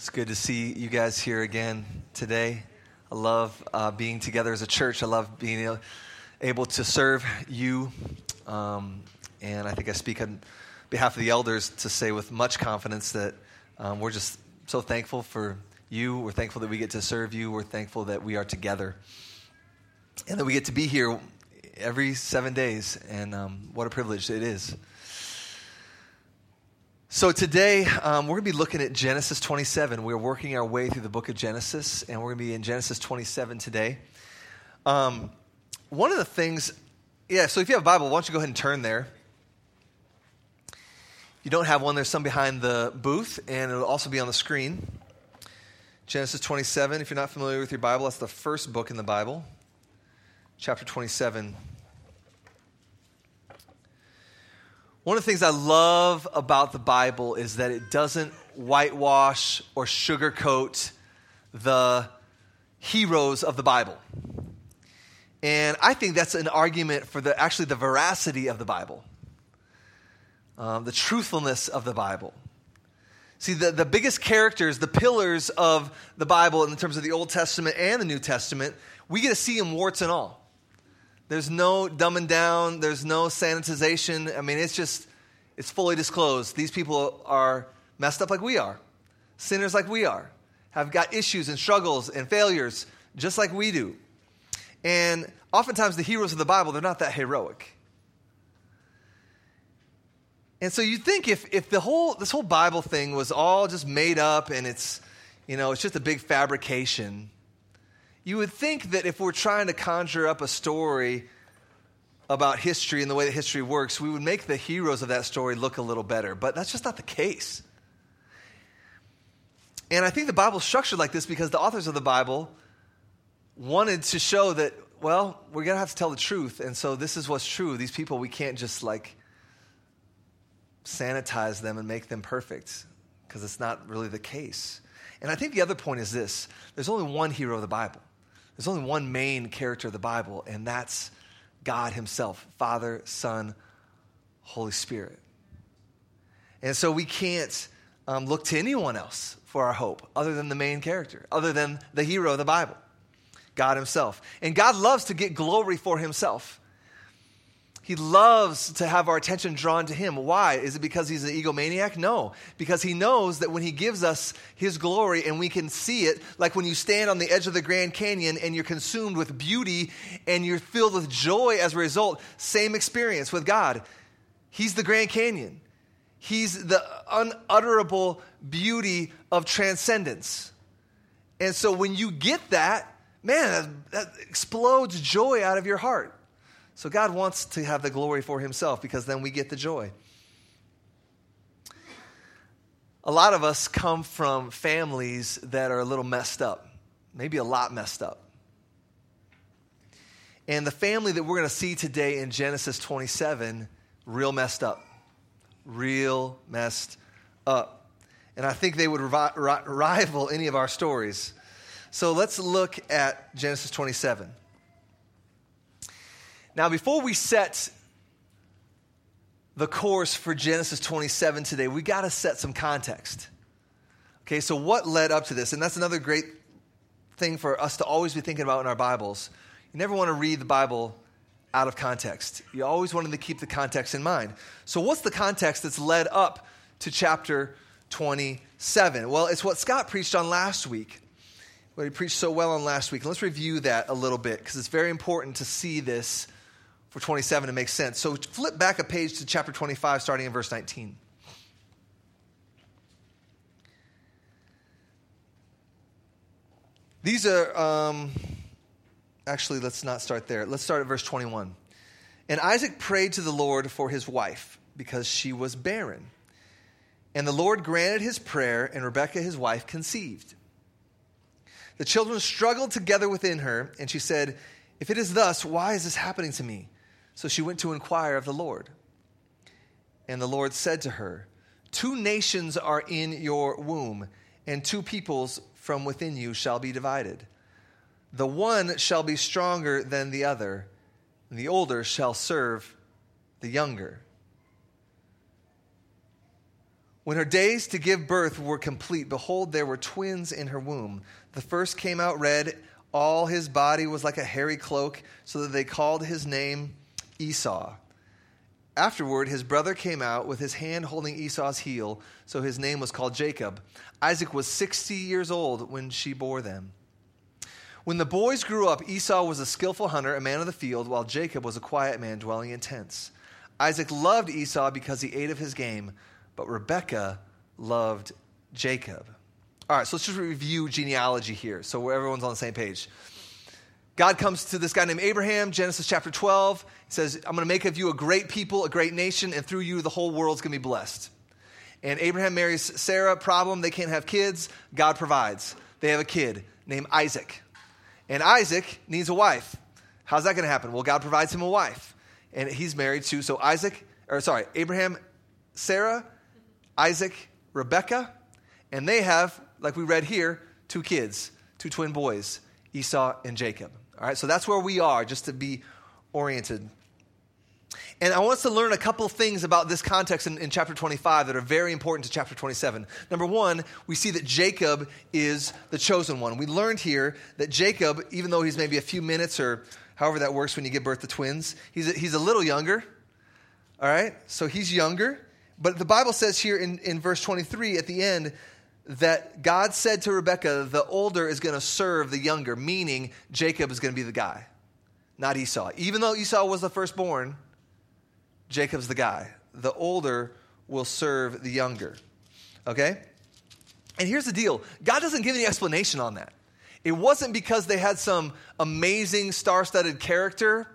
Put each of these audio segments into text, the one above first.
It's good to see you guys here again today. I love being together as a church. I love being able to serve you. And I think I speak on behalf of the elders to say with much confidence that we're just so thankful for you. We're thankful that we get to serve you. We're thankful that we are together and that we get to be here every 7 days. And what a privilege it is. So today, we're going to be looking at Genesis 27. We're working our way through the book of Genesis, and we're going to be in Genesis 27 today. One of the things, so if you have a Bible, why don't you go ahead and turn there. If you don't have one, there's some behind the booth, and it'll also be on the screen. Genesis 27, if you're not familiar with your Bible, that's the first book in the Bible, chapter 27. One of the things I love about the Bible is that it doesn't whitewash or sugarcoat the heroes of the Bible. And I think that's an argument for the veracity of the Bible, the truthfulness of the Bible. See, the biggest characters, the pillars of the Bible in terms of the Old Testament and the New Testament, we get to see them warts and all. There's no dumbing down. There's no sanitization. I mean, it's fully disclosed. These people are messed up like we are, sinners like we are, have got issues and struggles and failures just like we do. And oftentimes the heroes of the Bible, they're not that heroic. And so you'd think if this whole Bible thing was all just made up and it's just a big fabrication, you would think that if we're trying to conjure up a story about history and the way that history works, we would make the heroes of that story look a little better. But that's just not the case. And I think the Bible's structured like this because the authors of the Bible wanted to show that, well, we're going to have to tell the truth. And so this is what's true. These people, we can't just sanitize them and make them perfect because it's not really the case. And I think the other point is this. There's only one hero of the Bible. There's only one main character of the Bible, and that's God himself, Father, Son, Holy Spirit. And so we can't look to anyone else for our hope other than the main character, other than the hero of the Bible, God himself. And God loves to get glory for himself. He loves to have our attention drawn to him. Why? Is it because he's an egomaniac? No, because he knows that when he gives us his glory and we can see it, like when you stand on the edge of the Grand Canyon and you're consumed with beauty and you're filled with joy as a result, same experience with God. He's the Grand Canyon. He's the unutterable beauty of transcendence. And so when you get that, man, that explodes joy out of your heart. So God wants to have the glory for himself because then we get the joy. A lot of us come from families that are a little messed up, maybe a lot messed up. And the family that we're going to see today in Genesis 27, real messed up. And I think they would rival any of our stories. So let's look at Genesis 27. Now, before we set the course for Genesis 27 today, we got to set some context. Okay, so what led up to this? And that's another great thing for us to always be thinking about in our Bibles. You never want to read the Bible out of context. You always wanted to keep the context in mind. So what's the context that's led up to chapter 27? Well, it's what Scott preached on last week. What he preached so well on last week. And let's review that a little bit because it's very important to see this for 27 to make sense. So flip back a page to chapter 25, starting in verse 19. These are, actually, let's not start there. Let's start at verse 21. And Isaac prayed to the Lord for his wife because she was barren. And the Lord granted his prayer, and Rebekah, his wife, conceived. The children struggled together within her, and she said, "If it is thus, why is this happening to me?" So she went to inquire of the Lord. And the Lord said to her, "Two nations are in your womb, and two peoples from within you shall be divided. The one shall be stronger than the other, and the older shall serve the younger." When her days to give birth were complete, behold, there were twins in her womb. The first came out red. All his body was like a hairy cloak, so that they called his name Esau. Afterward, his brother came out with his hand holding Esau's heel, so his name was called Jacob. Isaac was 60 years old when she bore them. When the boys grew up, Esau was a skillful hunter, a man of the field, while Jacob was a quiet man dwelling in tents. Isaac loved Esau because he ate of his game, but Rebekah loved Jacob. All right, so let's just review genealogy here so everyone's on the same page. God comes to this guy named Abraham, Genesis chapter 12. He says, I'm going to make of you a great people, a great nation, and through you the whole world's going to be blessed. And Abraham marries Sarah. Problem, they can't have kids. God provides. They have a kid named Isaac. And Isaac needs a wife. How's that going to happen? Well, God provides him a wife. And he's married to, so Abraham, Sarah, Isaac, Rebekah, and they have, like we read here, two kids, two twin boys, Esau and Jacob. All right, so that's where we are, just to be oriented. And I want us to learn a couple things about this context in chapter 25 that are very important to chapter 27. Number one, we see that Jacob is the chosen one. We learned here that Jacob, even though he's maybe a few minutes or however that works when you give birth to twins, he's a little younger, all right? So he's younger. But the Bible says here in verse 23 at the end that God said to Rebekah, the older is going to serve the younger, meaning Jacob is going to be the guy, not Esau. Even though Esau was the firstborn, Jacob's the guy. The older will serve the younger, okay? And here's the deal. God doesn't give any explanation on that. It wasn't because they had some amazing star-studded character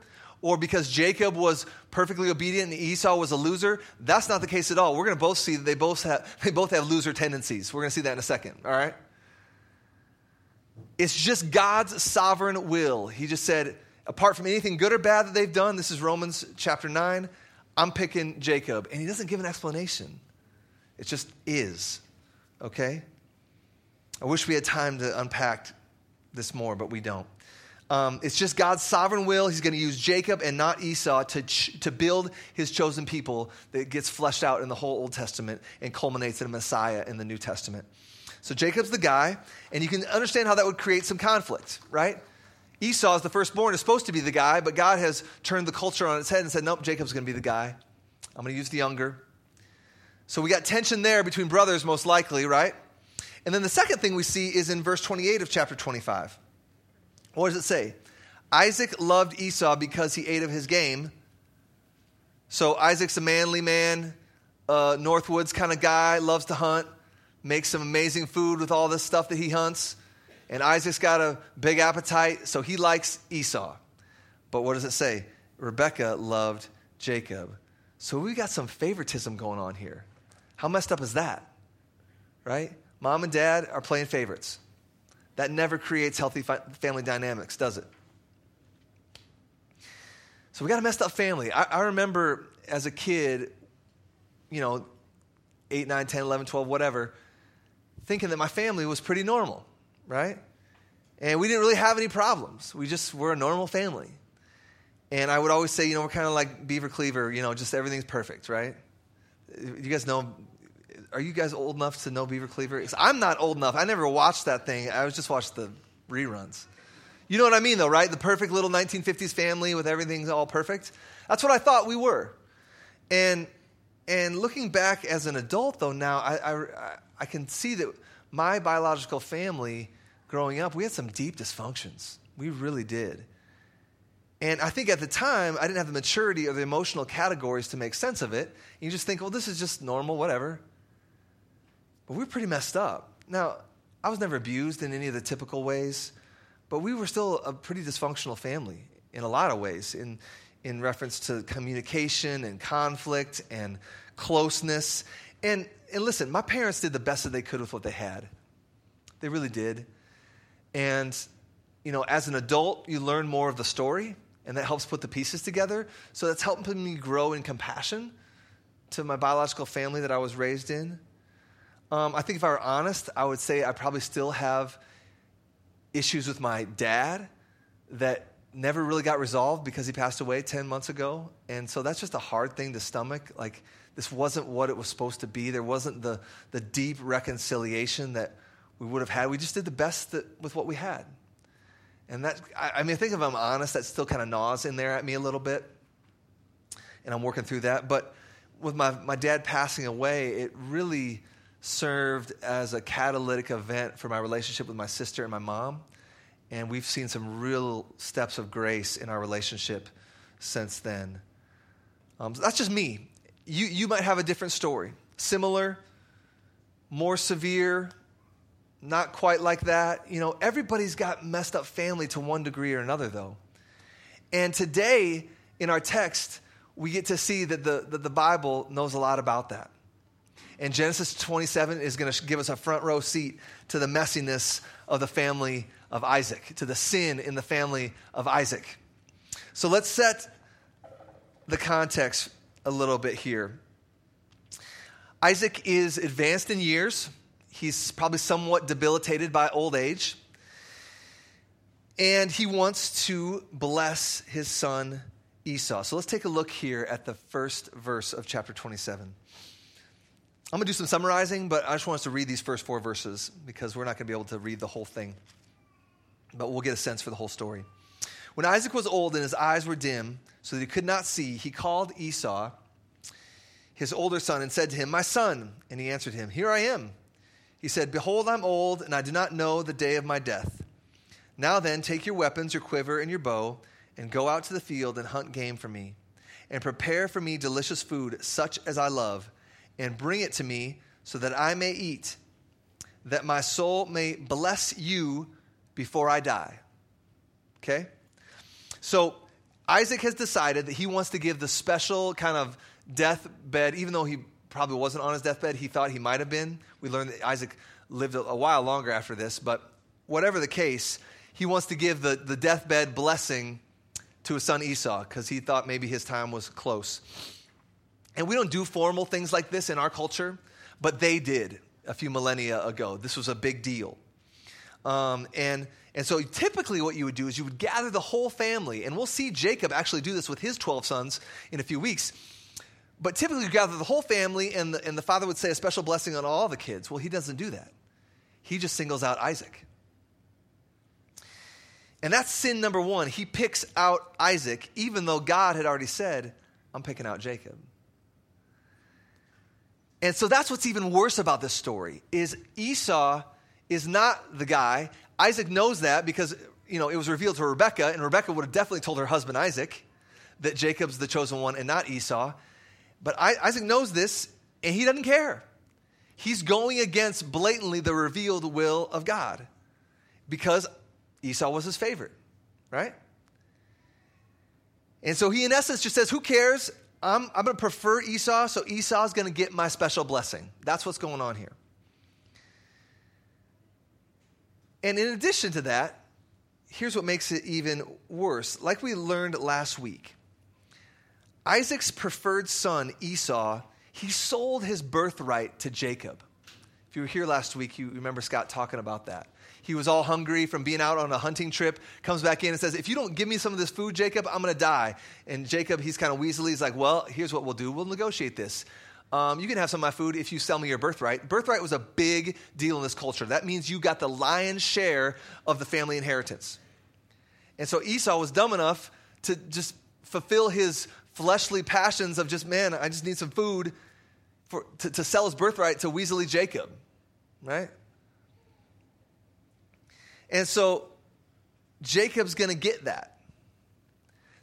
or because Jacob was perfectly obedient and Esau was a loser. That's not the case at all. We're going to both see that they both have loser tendencies. We're going to see that in a second, all right? It's just God's sovereign will. He just said, apart from anything good or bad that they've done, this is Romans chapter 9, I'm picking Jacob. And he doesn't give an explanation. It just is, okay? I wish we had time to unpack this more, but we don't. It's just God's sovereign will. He's going to use Jacob and not Esau to build his chosen people that gets fleshed out in the whole Old Testament and culminates in a Messiah in the New Testament. So Jacob's the guy, and you can understand how that would create some conflict, right? Esau is the firstborn, is supposed to be the guy, but God has turned the culture on its head and said, nope, Jacob's going to be the guy. I'm going to use the younger. So we got tension there between brothers most likely, right? And then the second thing we see is in verse 28 of chapter 25. What does it say? Isaac loved Esau because he ate of his game. So Isaac's a manly man, Northwoods kind of guy, loves to hunt, makes some amazing food with all this stuff that he hunts. And Isaac's got a big appetite, so he likes Esau. But what does it say? Rebekah loved Jacob. So we got some favoritism going on here. How messed up is that? Right? Mom and dad are playing favorites. That never creates healthy family dynamics, does it? So we got a messed up family. I remember as a kid, 8, 9, 10, 11, 12, whatever, thinking that my family was pretty normal, right? And we didn't really have any problems. We just were a normal family. And I would always say, we're kind of like Beaver Cleaver, just everything's perfect, right? You guys know... Are you guys old enough to know Beaver Cleaver? I'm not old enough. I never watched that thing. I just watched the reruns. You know what I mean, though, right? The perfect little 1950s family with everything's all perfect. That's what I thought we were. And looking back as an adult, though, now, I can see that my biological family growing up, we had some deep dysfunctions. We really did. And I think at the time, I didn't have the maturity or the emotional categories to make sense of it. And you just think, well, this is just normal, whatever. But we were pretty messed up. Now, I was never abused in any of the typical ways, but we were still a pretty dysfunctional family in a lot of ways, in reference to communication and conflict and closeness. And listen, my parents did the best that they could with what they had. They really did. And, as an adult, you learn more of the story, and that helps put the pieces together. So that's helping me grow in compassion to my biological family that I was raised in. I think if I were honest, I would say I probably still have issues with my dad that never really got resolved because he passed away 10 months ago. And so that's just a hard thing to stomach. Like, this wasn't what it was supposed to be. There wasn't the deep reconciliation that we would have had. We just did the best with what we had. And that, I mean, I think if I'm honest, that still kind of gnaws in there at me a little bit. And I'm working through that. But with my dad passing away, it really served as a catalytic event for my relationship with my sister and my mom. And we've seen some real steps of grace in our relationship since then. So that's just me. You might have a different story. Similar, more severe, not quite like that. You know, everybody's got messed up family to one degree or another, though. And today, in our text, we get to see that the Bible knows a lot about that. And Genesis 27 is going to give us a front row seat to the messiness of the family of Isaac, to the sin in the family of Isaac. So let's set the context a little bit here. Isaac is advanced in years. He's probably somewhat debilitated by old age. And he wants to bless his son Esau. So let's take a look here at the first verse of chapter 27. I'm going to do some summarizing, but I just want us to read these first four verses because we're not going to be able to read the whole thing. But we'll get a sense for the whole story. When Isaac was old and his eyes were dim so that he could not see, he called Esau, his older son, and said to him, "My son." And he answered him, "Here I am." He said, "Behold, I'm old, and I do not know the day of my death. Now then, take your weapons, your quiver, and your bow, and go out to the field and hunt game for me, and prepare for me delicious food such as I love, and bring it to me so that I may eat, that my soul may bless you before I die." Okay? So Isaac has decided that he wants to give the special kind of deathbed, even though he probably wasn't on his deathbed, he thought he might have been. We learned that Isaac lived a while longer after this, but whatever the case, he wants to give the deathbed blessing to his son Esau, because he thought maybe his time was close. And we don't do formal things like this in our culture, but they did a few millennia ago. This was a big deal. And so typically what you would do is you would gather the whole family, and we'll see Jacob actually do this with his 12 sons in a few weeks. But typically you gather the whole family, and the father would say a special blessing on all the kids. Well, he doesn't do that. He just singles out Isaac. And that's sin number one. He picks out Isaac, even though God had already said, "I'm picking out Jacob." And so that's what's even worse about this story, is Esau is not the guy. Isaac knows that because, you know, it was revealed to Rebekah, and Rebekah would have definitely told her husband Isaac that Jacob's the chosen one and not Esau. But Isaac knows this, and he doesn't care. He's going against blatantly the revealed will of God because Esau was his favorite, right? And so he, in essence, just says, who cares? I'm going to prefer Esau, so Esau's going to get my special blessing. That's what's going on here. And in addition to that, here's what makes it even worse. Like we learned last week, Isaac's preferred son, Esau, he sold his birthright to Jacob. If you were here last week, you remember Scott talking about that. He was all hungry from being out on a hunting trip, comes back in and says, "If you don't give me some of this food, Jacob, I'm going to die." And Jacob, he's kind of weaselly. He's like, "Well, here's what we'll do. We'll negotiate this. You can have some of my food if you sell me your birthright." Birthright was a big deal in this culture. That means you got the lion's share of the family inheritance. And so Esau was dumb enough to just fulfill his fleshly passions of just, man, I just need some food to sell his birthright to weaselly Jacob, right? And so Jacob's going to get that.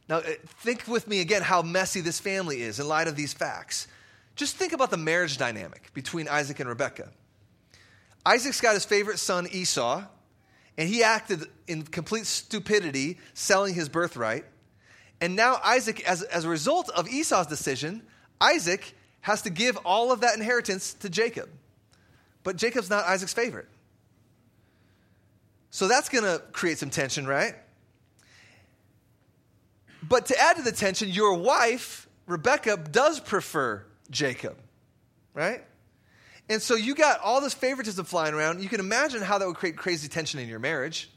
Now, think with me again how messy this family is in light of these facts. Just think about the marriage dynamic between Isaac and Rebekah. Isaac's got his favorite son Esau, and he acted in complete stupidity selling his birthright. And now Isaac, as a result of Esau's decision, Isaac has to give all of that inheritance to Jacob. But Jacob's not Isaac's favorite. So that's going to create some tension, right? But to add to the tension, your wife, Rebekah, does prefer Jacob, right? And so you got all this favoritism flying around. You can imagine how that would create crazy tension in your marriage.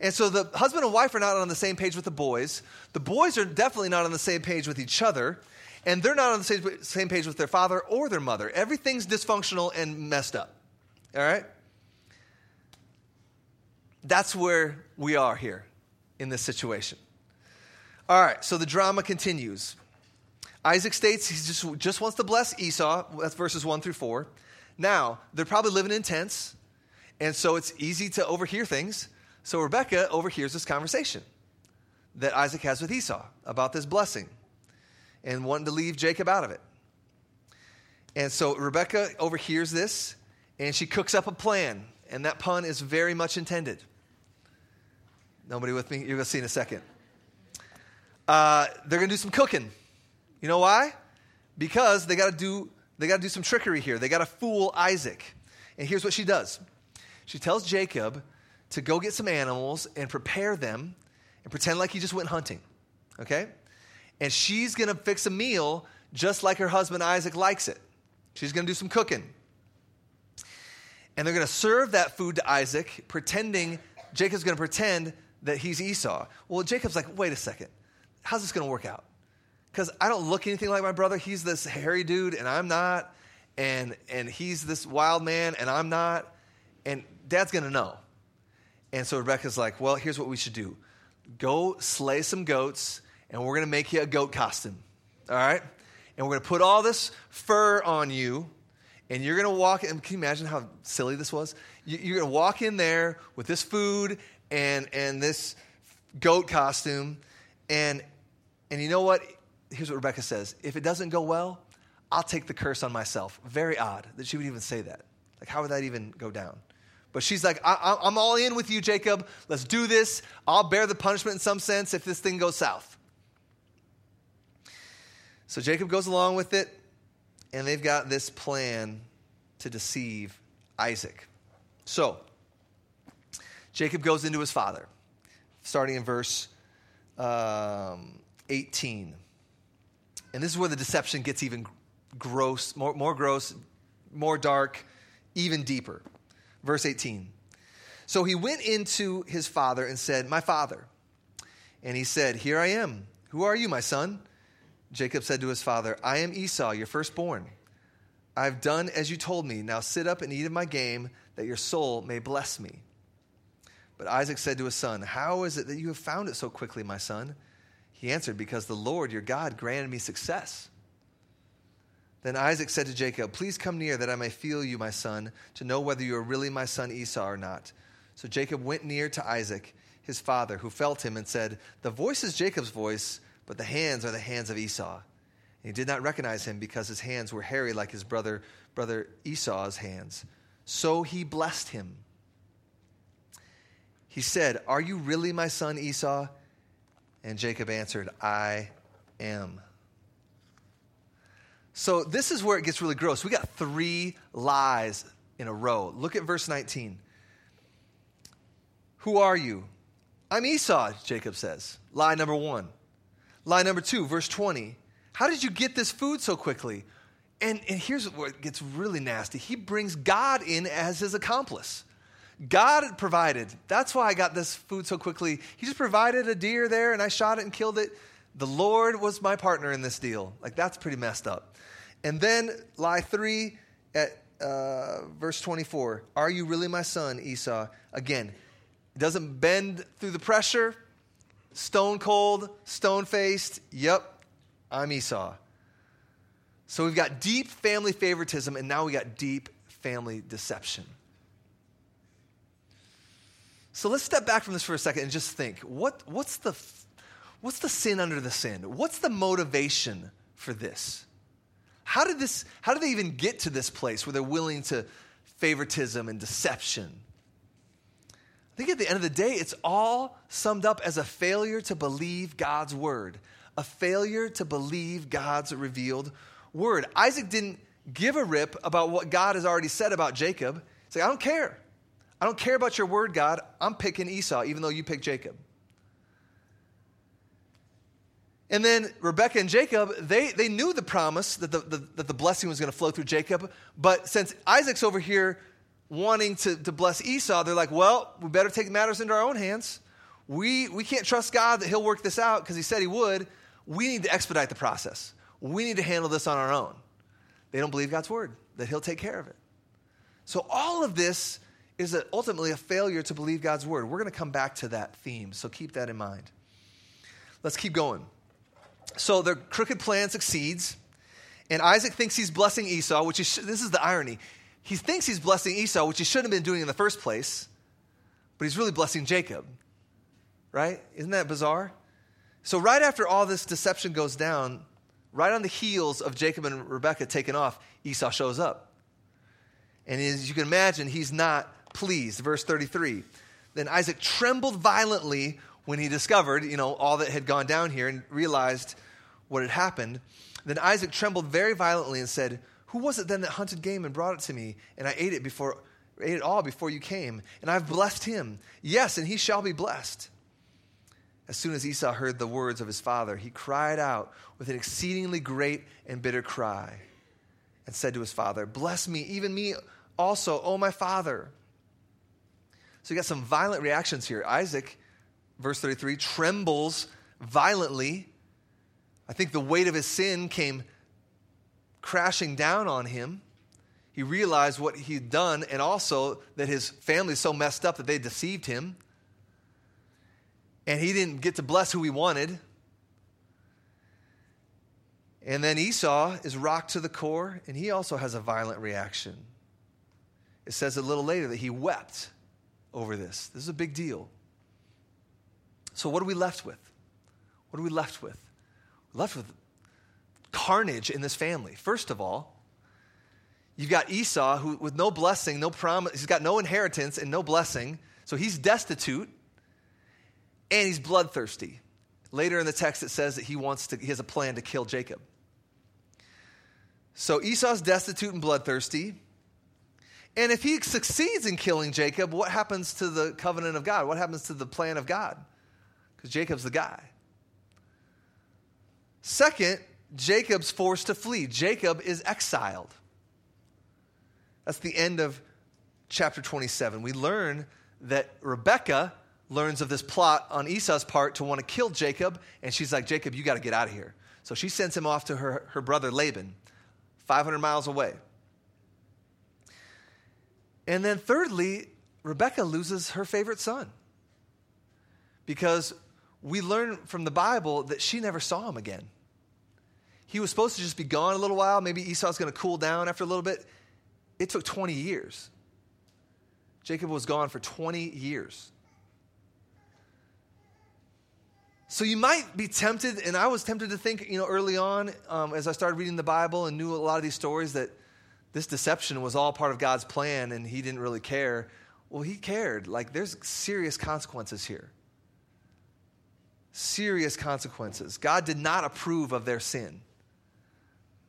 And so the husband and wife are not on the same page with the boys. The boys are definitely not on the same page with each other. And they're not on the same page with their father or their mother. Everything's dysfunctional and messed up. All right? That's where we are here in this situation. All right, so the drama continues. Isaac states he just wants to bless Esau. That's verses 1 through 4. Now, they're probably living in tents, and so it's easy to overhear things. So Rebekah overhears this conversation that Isaac has with Esau about this blessing and wanting to leave Jacob out of it. And so Rebekah overhears this, and she cooks up a plan, and that pun is very much intended. Nobody with me? You're going to see in a second. They're going to do some cooking. You know why? Because they got to do some trickery here. They got to fool Isaac. And here's what she does. She tells Jacob to go get some animals and prepare them and pretend like he just went hunting. Okay? And she's going to fix a meal just like her husband Isaac likes it. She's going to do some cooking. And they're going to serve that food to Isaac, Jacob's going to pretend that he's Esau. Well, Jacob's like, wait a second. How's this going to work out? Because I don't look anything like my brother. He's this hairy dude, and I'm not. And he's this wild man, and I'm not. And Dad's going to know. And so Rebekah's like, well, here's what we should do. Go slay some goats, and we're going to make you a goat costume. All right? And we're going to put all this fur on you, and you're going to walk in. Can you imagine how silly this was? You're going to walk in there with this food and this goat costume. And you know what? Here's what Rebekah says. If it doesn't go well, I'll take the curse on myself. Very odd that she would even say that. Like, how would that even go down? But she's like, I'm all in with you, Jacob. Let's do this. I'll bear the punishment in some sense if this thing goes south. So Jacob goes along with it, and they've got this plan to deceive Isaac. So Jacob goes into his father, starting in verse 18. And this is where the deception gets even gross, more gross, more dark, even deeper. Verse 18. So he went into his father and said, "My father." And he said, "Here I am. Who are you, my son?" Jacob said to his father, "I am Esau, your firstborn. I've done as you told me. Now sit up and eat of my game, that your soul may bless me." But Isaac said to his son, "How is it that you have found it so quickly, my son?" He answered, "Because the Lord your God granted me success." Then Isaac said to Jacob, "Please come near that I may feel you, my son, to know whether you are really my son Esau or not." So Jacob went near to Isaac, his father, who felt him and said, "The voice is Jacob's voice, but the hands are the hands of Esau." And he did not recognize him because his hands were hairy like his brother Esau's hands. So he blessed him. He said, "Are you really my son Esau?" And Jacob answered, "I am." So this is where it gets really gross. We got three lies in a row. Look at verse 19. "Who are you?" "I'm Esau," Jacob says. Lie number one. Lie number two, verse 20. "How did you get this food so quickly?" And here's where it gets really nasty. He brings God in as his accomplice. God provided. "That's why I got this food so quickly. He just provided a deer there, and I shot it and killed it. The Lord was my partner in this deal." Like, that's pretty messed up. And then lie three at verse 24. "Are you really my son, Esau?" Again, doesn't bend through the pressure. Stone cold, stone-faced. "Yep, I'm Esau." So we've got deep family favoritism, and now we got deep family deception. So let's step back from this for a second and just think, what's the sin under the sin? What's the motivation for this? How did they even get to this place where they're willing to favoritism and deception? I think at the end of the day, it's all summed up as a failure to believe God's word, a failure to believe God's revealed word. Isaac didn't give a rip about what God has already said about Jacob. He's like, "I don't care. I don't care about your word, God. I'm picking Esau, even though you picked Jacob." And then Rebekah and Jacob, they knew the promise that the blessing was going to flow through Jacob. But since Isaac's over here wanting to bless Esau, they're like, "Well, we better take matters into our own hands. We can't trust God that he'll work this out because he said he would. We need to expedite the process. We need to handle this on our own. They don't believe God's word, that he'll take care of it. So all of this is ultimately a failure to believe God's word. We're going to come back to that theme, so keep that in mind. Let's keep going. So their crooked plan succeeds, and Isaac thinks he's blessing Esau, which is, this is the irony. He thinks he's blessing Esau, which he shouldn't have been doing in the first place, but he's really blessing Jacob, right? Isn't that bizarre? So right after all this deception goes down, right on the heels of Jacob and Rebekah taking off, Esau shows up. And as you can imagine, he's not pleased. Verse 33, then Isaac trembled violently when he discovered, all that had gone down here and realized what had happened. Then Isaac trembled very violently and said, who was it then that hunted game and brought it to me? And I ate it all before you came. And I've blessed him. Yes, and he shall be blessed. As soon as Esau heard the words of his father, he cried out with an exceedingly great and bitter cry and said to his father, bless me, even me also, O my father. So you got some violent reactions here. Isaac, verse 33, trembles violently. I think the weight of his sin came crashing down on him. He realized what he'd done and also that his family's so messed up that they deceived him. And he didn't get to bless who he wanted. And then Esau is rocked to the core, and he also has a violent reaction. It says a little later that he wept over this. This is a big deal. So what are we left with? What are we left with? We're left with carnage in this family. First of all, you've got Esau who, with no blessing, no promise, he's got no inheritance and no blessing, so he's destitute. And he's bloodthirsty. Later in the text, it says that he has a plan to kill Jacob. So Esau's destitute and bloodthirsty. And if he succeeds in killing Jacob, what happens to the covenant of God? What happens to the plan of God? Because Jacob's the guy. Second, Jacob's forced to flee. Jacob is exiled. That's the end of chapter 27. We learn that Rebekah learns of this plot on Esau's part to want to kill Jacob, and she's like, Jacob, you got to get out of here. So she sends him off to her brother Laban, 500 miles away. And then thirdly, Rebekah loses her favorite son because we learn from the Bible that she never saw him again. He was supposed to just be gone a little while. Maybe Esau's going to cool down after a little bit. It took 20 years. Jacob was gone for 20 years. So you might be tempted, and I was tempted to think, early on as I started reading the Bible and knew a lot of these stories that this deception was all part of God's plan and he didn't really care. Well, he cared. There's serious consequences here. Serious consequences. God did not approve of their sin.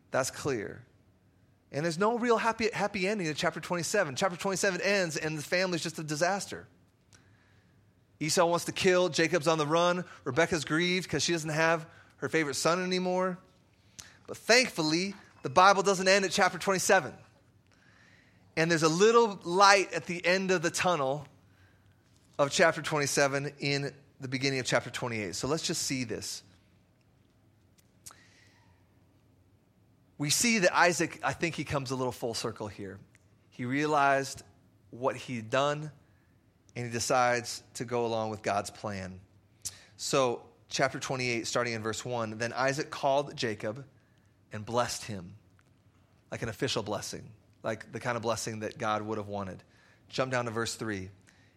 That's clear. And there's no real happy ending to chapter 27. Chapter 27 ends and the family's just a disaster. Esau wants to kill. Jacob's on the run. Rebekah's grieved because she doesn't have her favorite son anymore. But thankfully, the Bible doesn't end at chapter 27. And there's a little light at the end of the tunnel of chapter 27 in the beginning of chapter 28. So let's just see this. We see that Isaac, I think he comes a little full circle here. He realized what he'd done, and he decides to go along with God's plan. So chapter 28, starting in verse 1, then Isaac called Jacob and blessed him, like an official blessing, like the kind of blessing that God would have wanted. Jump down to verse 3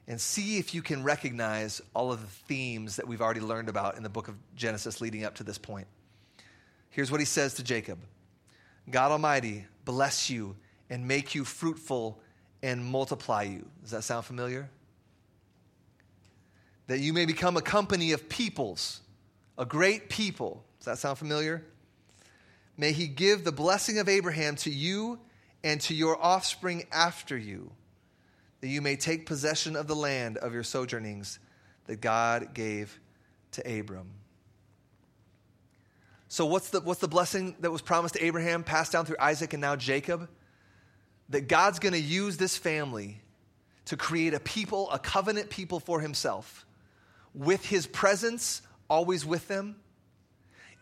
and see if you can recognize all of the themes that we've already learned about in the book of Genesis leading up to this point. Here's what he says to Jacob. God Almighty bless you and make you fruitful and multiply you. Does that sound familiar? That you may become a company of peoples, a great people. Does that sound familiar? May he give the blessing of Abraham to you and to your offspring after you, that you may take possession of the land of your sojournings that God gave to Abram. So what's the blessing that was promised to Abraham, passed down through Isaac and now Jacob? That God's going to use this family to create a people, a covenant people for himself, with his presence always with them,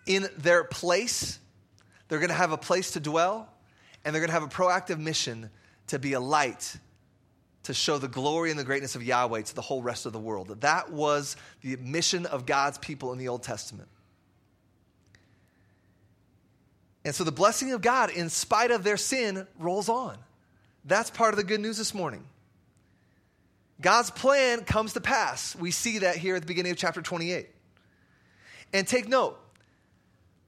in their place. They're going to have a place to dwell, and they're going to have a proactive mission to be a light, to show the glory and the greatness of Yahweh to the whole rest of the world. That was the mission of God's people in the Old Testament. And so the blessing of God, in spite of their sin, rolls on. That's part of the good news this morning. God's plan comes to pass. We see that here at the beginning of chapter 28. And take note,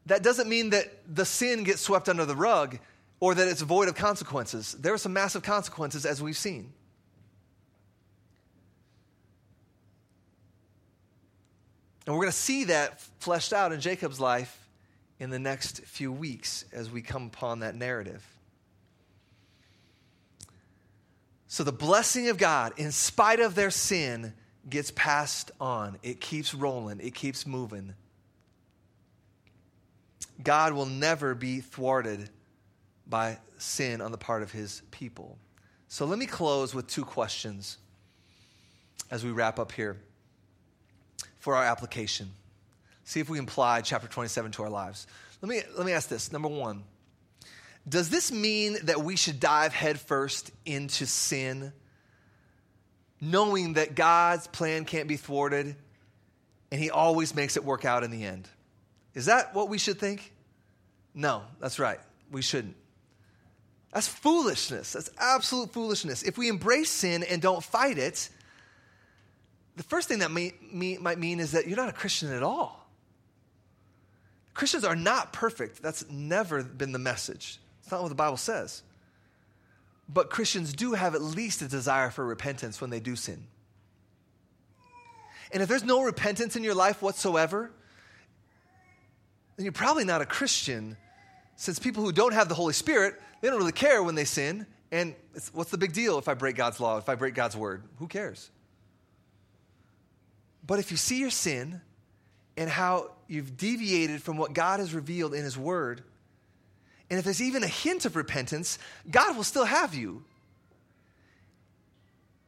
that doesn't mean that the sin gets swept under the rug or that it's void of consequences. There are some massive consequences, as we've seen. And we're going to see that fleshed out in Jacob's life in the next few weeks as we come upon that narrative. So the blessing of God, in spite of their sin, gets passed on. It keeps rolling. It keeps moving. God will never be thwarted by sin on the part of his people. So let me close with two questions as we wrap up here for our application. See if we apply chapter 27 to our lives. Let me ask this. Number one, does this mean that we should dive headfirst into sin, knowing that God's plan can't be thwarted and he always makes it work out in the end? Is that what we should think? No, that's right. We shouldn't. That's foolishness. That's absolute foolishness. If we embrace sin and don't fight it, the first thing that might mean is that you're not a Christian at all. Christians are not perfect. That's never been the message. It's not what the Bible says. But Christians do have at least a desire for repentance when they do sin. And if there's no repentance in your life whatsoever, then you're probably not a Christian, since people who don't have the Holy Spirit, they don't really care when they sin. And what's the big deal if I break God's law, if I break God's word? Who cares? But if you see your sin and how you've deviated from what God has revealed in his word, and if there's even a hint of repentance, God will still have you.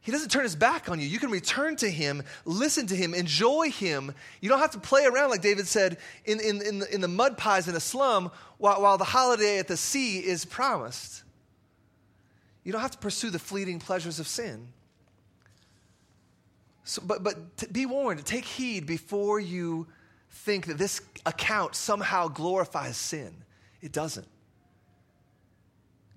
He doesn't turn his back on you. You can return to him, listen to him, enjoy him. You don't have to play around, like David said, in the mud pies in a slum while the holiday at the sea is promised. You don't have to pursue the fleeting pleasures of sin. So, but be warned, take heed before you think that this account somehow glorifies sin. It doesn't.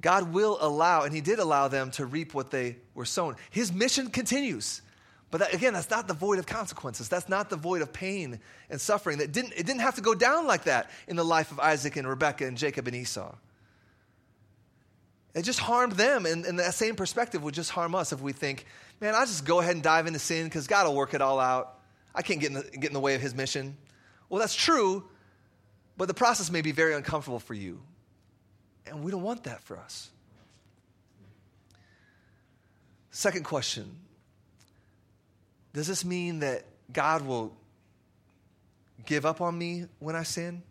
God will allow, and he did allow them to reap what they were sown. His mission continues. But that, again, that's not the void of consequences. That's not the void of pain and suffering. It didn't have to go down like that in the life of Isaac and Rebekah and Jacob and Esau. It just harmed them, and that same perspective would just harm us if we think, man, I'll just go ahead and dive into sin because God will work it all out. I can't get in the way of his mission. Well, that's true, but the process may be very uncomfortable for you, and we don't want that for us. Second question, does this mean that God will give up on me when I sin?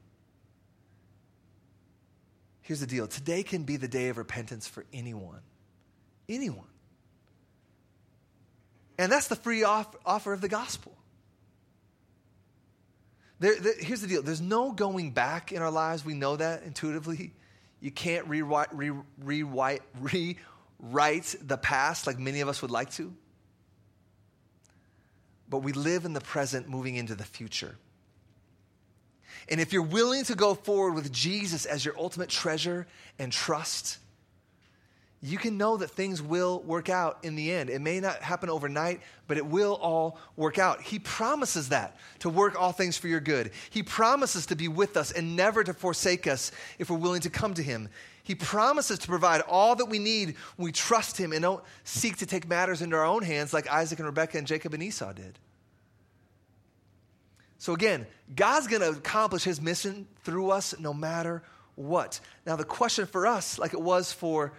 Here's the deal. Today can be the day of repentance for anyone. Anyone. And that's the free offer of the gospel. Here's the deal. There's no going back in our lives. We know that intuitively. You can't rewrite the past like many of us would like to. But we live in the present, moving into the future. And if you're willing to go forward with Jesus as your ultimate treasure and trust, you can know that things will work out in the end. It may not happen overnight, but it will all work out. He promises that, to work all things for your good. He promises to be with us and never to forsake us if we're willing to come to him. He promises to provide all that we need when we trust him and don't seek to take matters into our own hands like Isaac and Rebekah and Jacob and Esau did. So again, God's going to accomplish his mission through us no matter what. Now the question for us, like it was for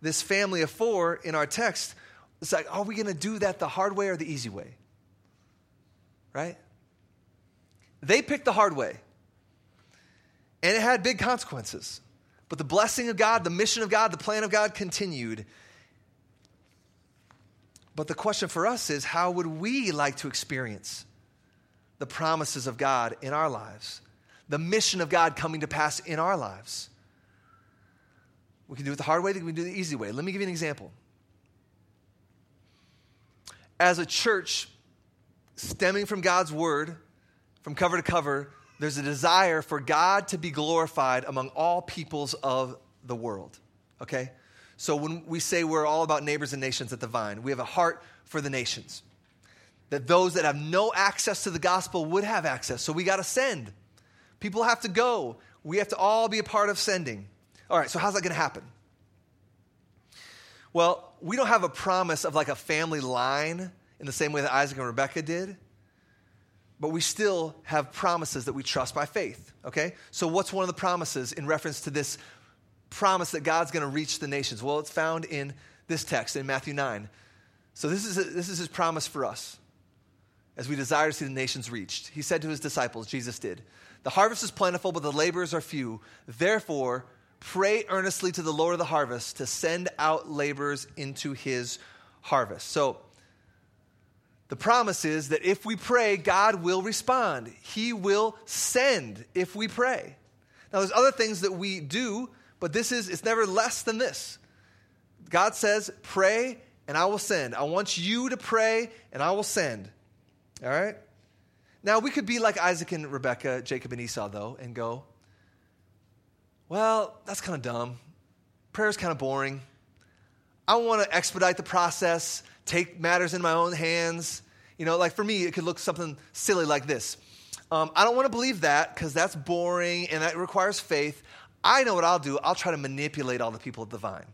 this family of four in our text, it's like, are we going to do that the hard way or the easy way? Right? They picked the hard way. And it had big consequences. But the blessing of God, the mission of God, the plan of God continued. But the question for us is, how would we like to experience the promises of God in our lives, the mission of God coming to pass in our lives. We can do it the hard way, we can do it the easy way. Let me give you an example. As a church, stemming from God's word, from cover to cover, there's a desire for God to be glorified among all peoples of the world, okay? So when we say we're all about neighbors and nations at the Vine, we have a heart for the nations, that those that have no access to the gospel would have access. So we got to send. People have to go. We have to all be a part of sending. All right, so how's that going to happen? Well, we don't have a promise of like a family line in the same way that Isaac and Rebekah did, but we still have promises that we trust by faith, okay? So what's one of the promises in reference to this promise that God's going to reach the nations? Well, it's found in this text in Matthew 9. So this is his promise for us as we desire to see the nations reached. He said to his disciples, Jesus did, "The harvest is plentiful, but the laborers are few. Therefore, pray earnestly to the Lord of the harvest to send out laborers into his harvest." So the promise is that if we pray, God will respond. He will send if we pray. Now, there's other things that we do, but it's never less than this. God says, pray and I will send. I want you to pray and I will send. All right? Now, we could be like Isaac and Rebekah, Jacob and Esau, though, and go, well, that's kind of dumb. Prayer's kind of boring. I want to expedite the process, take matters in my own hands. Like for me, it could look something silly like this. I don't want to believe that because that's boring and that requires faith. I know what I'll do. I'll try to manipulate all the people at the Vine.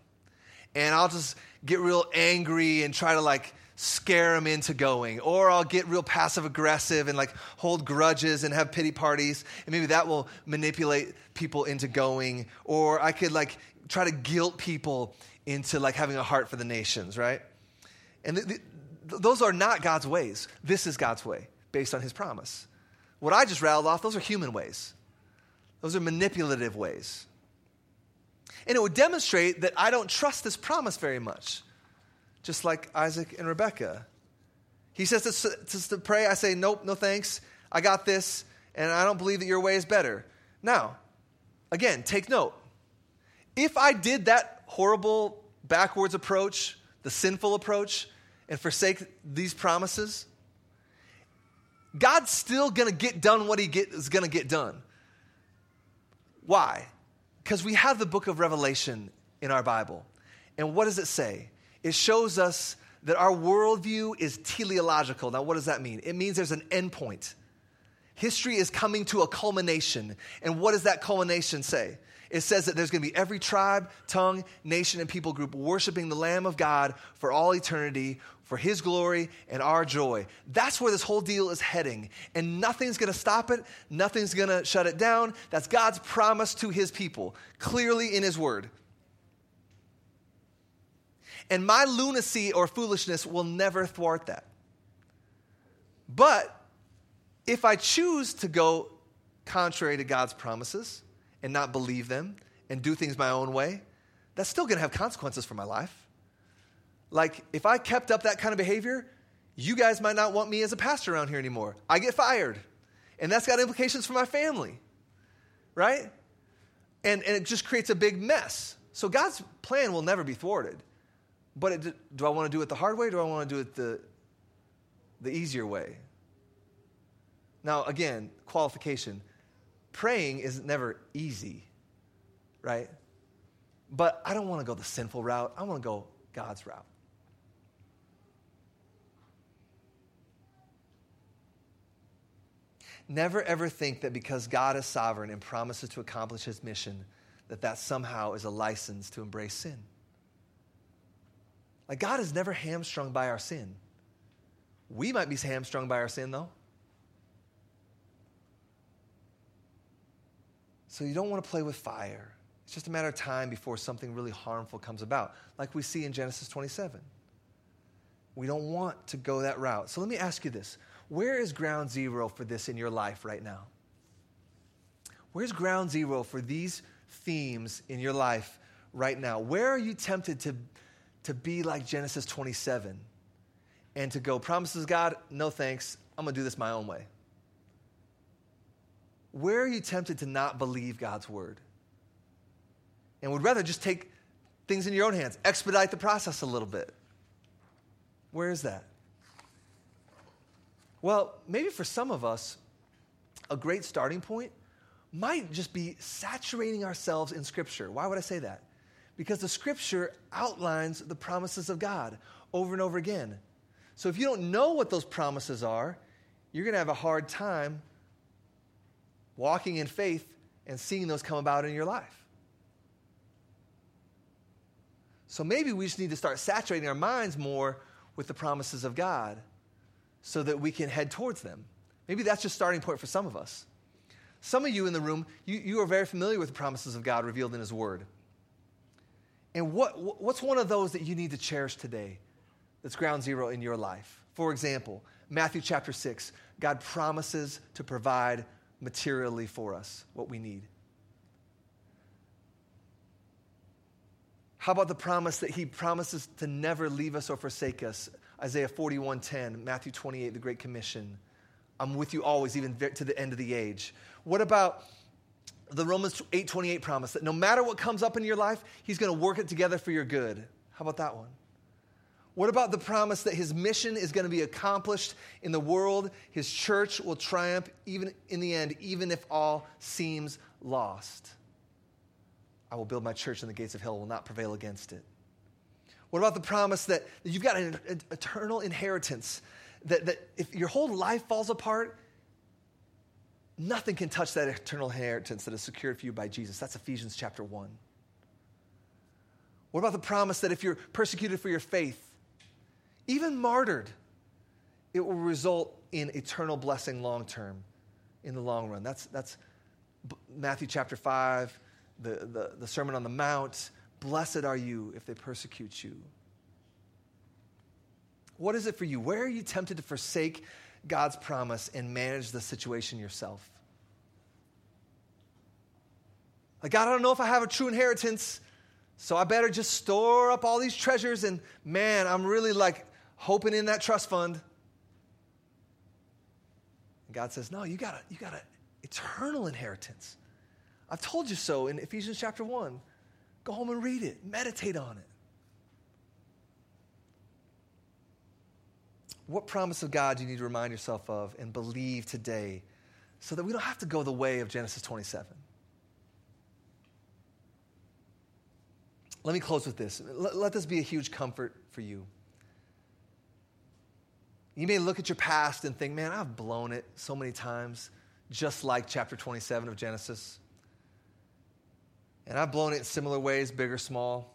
And I'll just get real angry and try to scare them into going. Or I'll get real passive aggressive and hold grudges and have pity parties. And maybe that will manipulate people into going. Or I could try to guilt people into having a heart for the nations, right? And those are not God's ways. This is God's way based on his promise. What I just rattled off, those are human ways. Those are manipulative ways. And it would demonstrate that I don't trust this promise very much, just like Isaac and Rebekah. He says to pray, I say, nope, no thanks. I got this, and I don't believe that your way is better. Now, again, take note. If I did that horrible backwards approach, the sinful approach, and forsake these promises, God's still going to get done what is going to get done. Why? Because we have the book of Revelation in our Bible. And what does it say? It shows us that our worldview is teleological. Now, what does that mean? It means there's an endpoint. History is coming to a culmination. And what does that culmination say? It says that there's going to be every tribe, tongue, nation, and people group worshiping the Lamb of God for all eternity, for his glory and our joy. That's where this whole deal is heading. And nothing's going to stop it. Nothing's going to shut it down. That's God's promise to his people, clearly in his word. And my lunacy or foolishness will never thwart that. But if I choose to go contrary to God's promises and not believe them and do things my own way, that's still going to have consequences for my life. If I kept up that kind of behavior, you guys might not want me as a pastor around here anymore. I get fired. And that's got implications for my family, right? And it just creates a big mess. So God's plan will never be thwarted. But do I want to do it the hard way or do I want to do it the easier way? Now, again, qualification. Praying is never easy, right? But I don't want to go the sinful route. I want to go God's route. Never ever think that because God is sovereign and promises to accomplish his mission, that somehow is a license to embrace sin. God is never hamstrung by our sin. We might be hamstrung by our sin, though. So you don't want to play with fire. It's just a matter of time before something really harmful comes about, like we see in Genesis 27. We don't want to go that route. So let me ask you this. Where is ground zero for this in your life right now? Where's ground zero for these themes in your life right now? Where are you tempted to be like Genesis 27 and to go, promises God, no thanks, I'm going to do this my own way? where are you tempted to not believe God's word? And would rather just take things in your own hands, expedite the process a little bit. Where is that? Well, maybe for some of us, a great starting point might just be saturating ourselves in Scripture. Why would I say that? Because the Scripture outlines the promises of God over and over again. So if you don't know what those promises are, you're going to have a hard time walking in faith and seeing those come about in your life. So maybe we just need to start saturating our minds more with the promises of God so that we can head towards them. Maybe that's just a starting point for some of us. Some of you in the room, you are very familiar with the promises of God revealed in His Word. And what's one of those that you need to cherish today that's ground zero in your life? For example, Matthew chapter 6, God promises to provide materially for us what we need. How about the promise that He promises to never leave us or forsake us? Isaiah 41:10, Matthew 28, the Great Commission. I'm with you always, even to the end of the age. What about the Romans 8:28 promise that no matter what comes up in your life, He's going to work it together for your good? How about that one? What about the promise that His mission is going to be accomplished in the world? His church will triumph even in the end, even if all seems lost. I will build my church and the gates of hell will not prevail against it. What about the promise that you've got an eternal inheritance? That if your whole life falls apart, nothing can touch that eternal inheritance that is secured for you by Jesus. That's Ephesians chapter 1. What about the promise that if you're persecuted for your faith, even martyred, it will result in eternal blessing long term, in the long run? That's Matthew chapter 5, the Sermon on the Mount. Blessed are you if they persecute you. What is it for you? Where are you tempted to forsake God's promise and manage the situation yourself? Like, God, I don't know if I have a true inheritance, so I better just store up all these treasures and, man, I'm really like hoping in that trust fund. And God says, no, you got an eternal inheritance. I've told you so in Ephesians chapter 1. Go home and read it. Meditate on it. What promise of God do you need to remind yourself of and believe today so that we don't have to go the way of Genesis 27? Let me close with this. Let this be a huge comfort for you. You may look at your past and think, man, I've blown it so many times, just like chapter 27 of Genesis. And I've blown it in similar ways, big or small.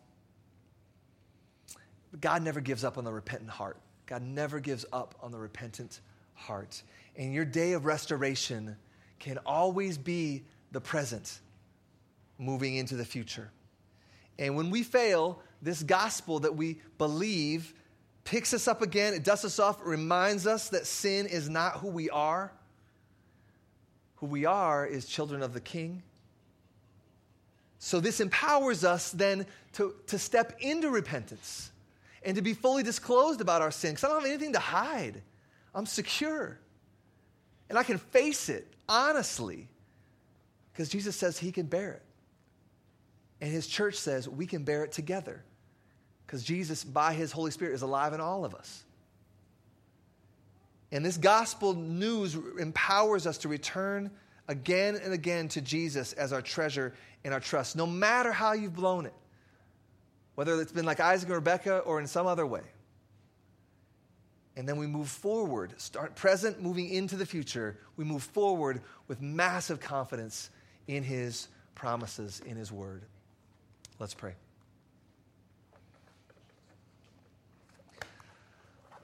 But God never gives up on the repentant heart. God never gives up on the repentant heart. And your day of restoration can always be the present, moving into the future. And when we fail, this gospel that we believe picks us up again, it dusts us off, it reminds us that sin is not who we are. Who we are is children of the King. So this empowers us then to step into repentance and to be fully disclosed about our sin, because I don't have anything to hide. I'm secure. And I can face it honestly, because Jesus says He can bear it. And His church says we can bear it together, because Jesus, by His Holy Spirit, is alive in all of us. And this gospel news empowers us to return again and again to Jesus as our treasure and our trust, no matter how you've blown it, whether it's been like Isaac and Rebekah or in some other way. And then we move forward, start present, moving into the future. We move forward with massive confidence in His promises, in His word. Let's pray.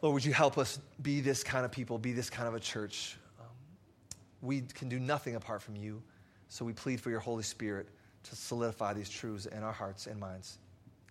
Lord, would You help us be this kind of people, be this kind of a church? We can do nothing apart from You, so we plead for Your Holy Spirit to solidify these truths in our hearts and minds.